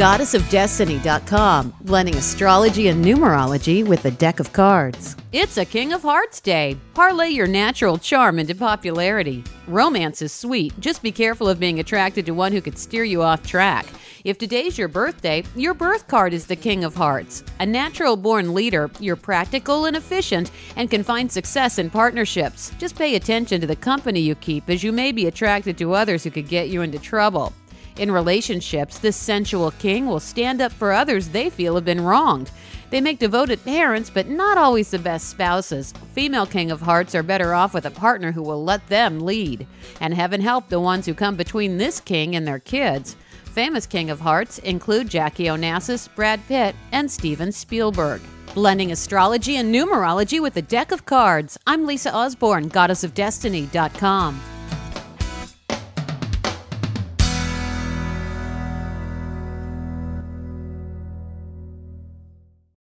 goddessofdestiny.com, blending astrology and numerology with a deck of cards. It's a King of Hearts Day. Parlay your natural charm into popularity. Romance is sweet. Just be careful of being attracted to one who could steer you off track. If today's your birthday, your birth card is the King of Hearts. A natural-born leader, you're practical and efficient and can find success in partnerships. Just pay attention to the company you keep, as you may be attracted to others who could get you into trouble. In relationships, this sensual king will stand up for others they feel have been wronged. They make devoted parents, but not always the best spouses. Female King of Hearts are better off with a partner who will let them lead. And heaven help the ones who come between this king and their kids. Famous King of Hearts include Jackie Onassis, Brad Pitt, and Steven Spielberg. Blending astrology and numerology with a deck of cards. I'm Lisa Osborne, goddessofdestiny.com.